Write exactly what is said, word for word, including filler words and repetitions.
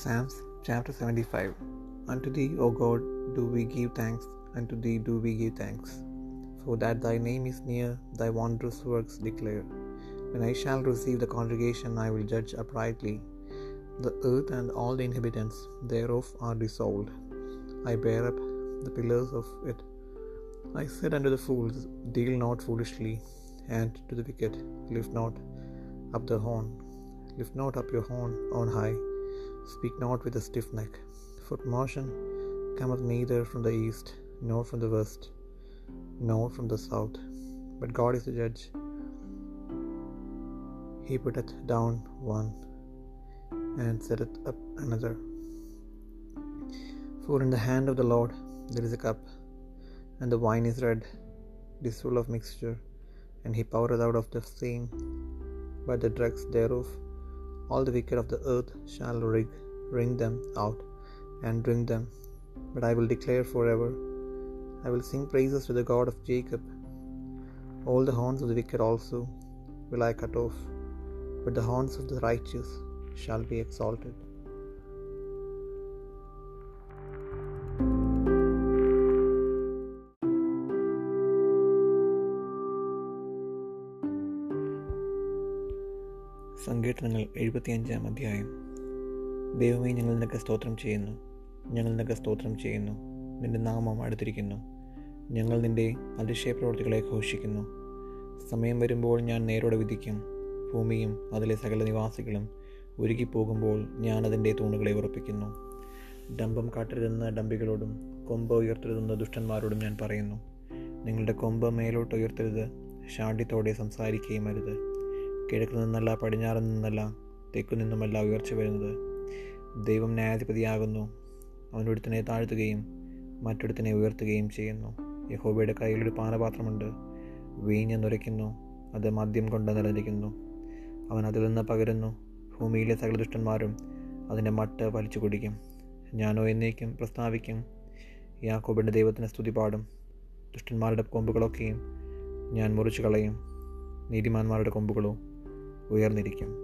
Psalms chapter seventy-five. Unto thee, O God, do we give thanks, unto thee do we give thanks. For that thy name is near, thy wondrous works declare. When I shall receive the congregation, I will judge uprightly. The earth and all the inhabitants thereof are dissolved. I bear up the pillars of it. I said unto the fools, deal not foolishly, and to the wicked, lift not up the horn. Lift not up your horn on high. Speak not with a stiff neck. For motion cometh neither from the east, nor from the west, nor from the south. But God is the judge. He putteth down one, and setteth up another. For in the hand of the Lord there is a cup, and the wine is red, it is full of mixture, and he poureth out of the same. By the dregs thereof all the wicked of the earth shall wring, wring them out, and drink them. But I will declare forever, I will sing praises to the God of Jacob. All the horns of the wicked also will I cut off, but the horns of the righteous shall be exalted. സങ്കീർത്തനങ്ങൾ എഴുപത്തിയഞ്ചാം അധ്യായം. ദൈവമേ, ഞങ്ങൾ നിനക്ക് സ്തോത്രം ചെയ്യുന്നു, ഞങ്ങൾ നിനക്ക് സ്തോത്രം ചെയ്യുന്നു, നിൻ്റെ നാമം അടുത്തിരിക്കുന്നു, ഞങ്ങൾ നിൻ്റെ അതിശയപ്രവൃത്തികളെ ഘോഷിക്കുന്നു. സമയം വരുമ്പോൾ ഞാൻ നേരോടെ വിധിക്കും, ഭൂമിയും അതിലെ സകല നിവാസികളും ഉരുകിപ്പോകുമ്പോൾ ഞാൻ അതിൻ്റെ തൂണുകളെ ഉറപ്പിക്കുന്നു. ഡംഭം കാട്ടരുതെന്ന ഡംബികളോടും കൊമ്പ് ഉയർത്തരുതെന്ന ദുഷ്ടന്മാരോടും ഞാൻ പറയുന്നു, നിങ്ങളുടെ കൊമ്പ് മേലോട്ട് ഉയർത്തരുത്, ശാഠ്യത്തോടെ സംസാരിക്കുകയും അരുത്. കിഴക്ക് നിന്നല്ല, പടിഞ്ഞാറ് നിന്നല്ല, തെക്കു നിന്നുമല്ല ഉയർച്ച വരുന്നത്. ദൈവം ന്യായാധിപതിയാകുന്നു, അവനൊരുത്തനെ താഴ്ത്തുകയും മറ്റൊരുത്തനെ ഉയർത്തുകയും ചെയ്യുന്നു. യഹോബയുടെ കയ്യിലൊരു പാനപാത്രമുണ്ട്, വീഞ്ഞ് നുരയ്ക്കുന്നു, അത് മദ്യം കൊണ്ട് നിറഞ്ഞിരിക്കുന്നു. അവൻ അതിൽ നിന്ന് പകരുന്നു, ഭൂമിയിലെ സകല ദുഷ്ടന്മാരും അതിൻ്റെ മട്ട് വലിച്ചു കുടിക്കും. ഞാനോ എന്നേക്കും പ്രസ്താവിക്കും, യാക്കോബിൻ്റെ ദൈവത്തിന് സ്തുതി പാടും. ദുഷ്ടന്മാരുടെ കൊമ്പുകളൊക്കെയും ഞാൻ മുറിച്ചു കളയും, നീതിമാന്മാരുടെ കൊമ്പുകളോ ഉയർന്നിരിക്കും.